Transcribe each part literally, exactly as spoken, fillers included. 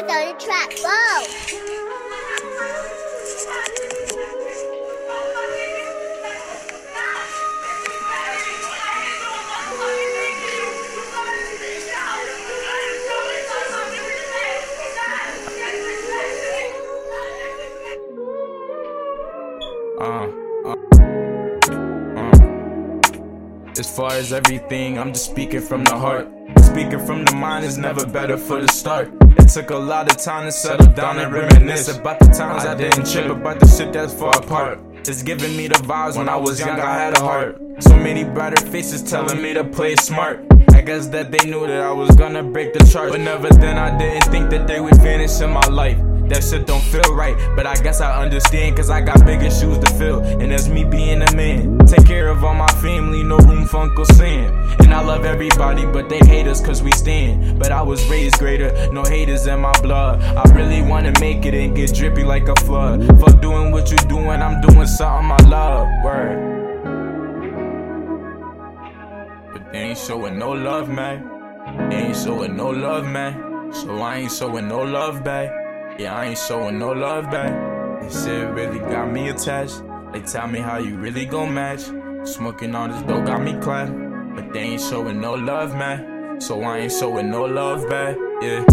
back on the track. Whoa! Uh, uh. As far as everything, I'm just speaking from the heart. Speaking from the mind is never better for the start. It took a lot of time to settle down and reminisce about the times I didn't trip, about the shit that's far apart. It's giving me the vibes when I was young, I had a heart. So many brighter faces telling me to play smart. I guess that they knew that I was gonna break the charts, but never then I didn't think that they would vanish in my life. That shit don't feel right, but I guess I understand, cause I got bigger shoes to fill, and that's me being a man. Take care of all my family, no room for Uncle Sam. And I love everybody, but they hate us cause we stand. But I was raised greater, no haters in my blood. I really wanna make it and get drippy like a flood. Fuck doing what you doing, I'm doing something I love. Word. But they ain't showing no love, man. They ain't showing no love, man. So I ain't showing no love back. Yeah, I ain't showing no love back. This shit really got me attached. They tell me how you really gon' match. Smoking all this dope got me clapped. But they ain't showing no love, man. So I ain't showing no love back. Yeah.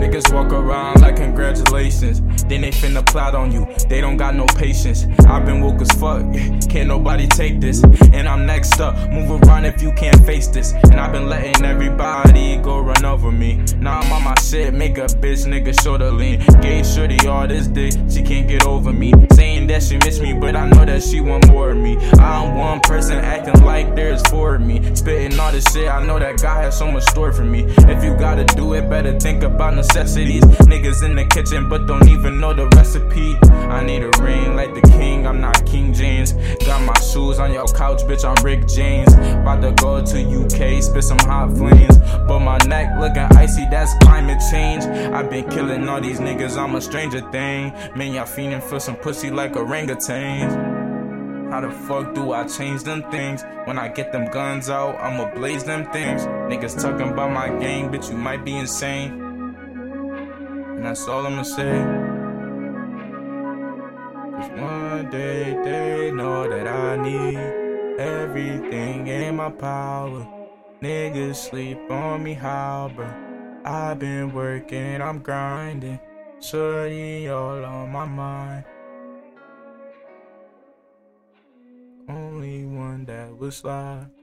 Niggas walk around like congratulations. Then they finna plot on you. They don't got no patience. I've been woke as fuck. Can't nobody take this. And I'm next up. Move around if you can't face this. And I've been letting everybody go run over me. Now I'm on my shit. Make a bitch nigga shoulder lean. Gave shorty all this dick. She can't get over me. Saying that she miss me, but I know that she want more of me. I'm one person acting like there's four of me. Spitting all this shit. I know that God has so much stored for me. If you gotta do it, better think about necessities. Niggas in the kitchen but don't even know the recipe. I need a ring like the king, I'm not King James. Got my shoes on your couch, bitch, I'm Rick James. About to go to U K, spit some hot flames. But my neck looking icy, that's climate change. I been killing all these niggas, I'm a stranger thing. Man, y'all fiending for some pussy like orangutans. How the fuck do I change them things? When I get them guns out, I'ma blaze them things. Niggas talking about my gang, bitch, you might be insane. And that's all I'ma say. Cause one day they know that I need everything in my power. Niggas sleep on me, how, bro? I've been working, I'm grinding. Shorty all on my mind. Only one that will slide.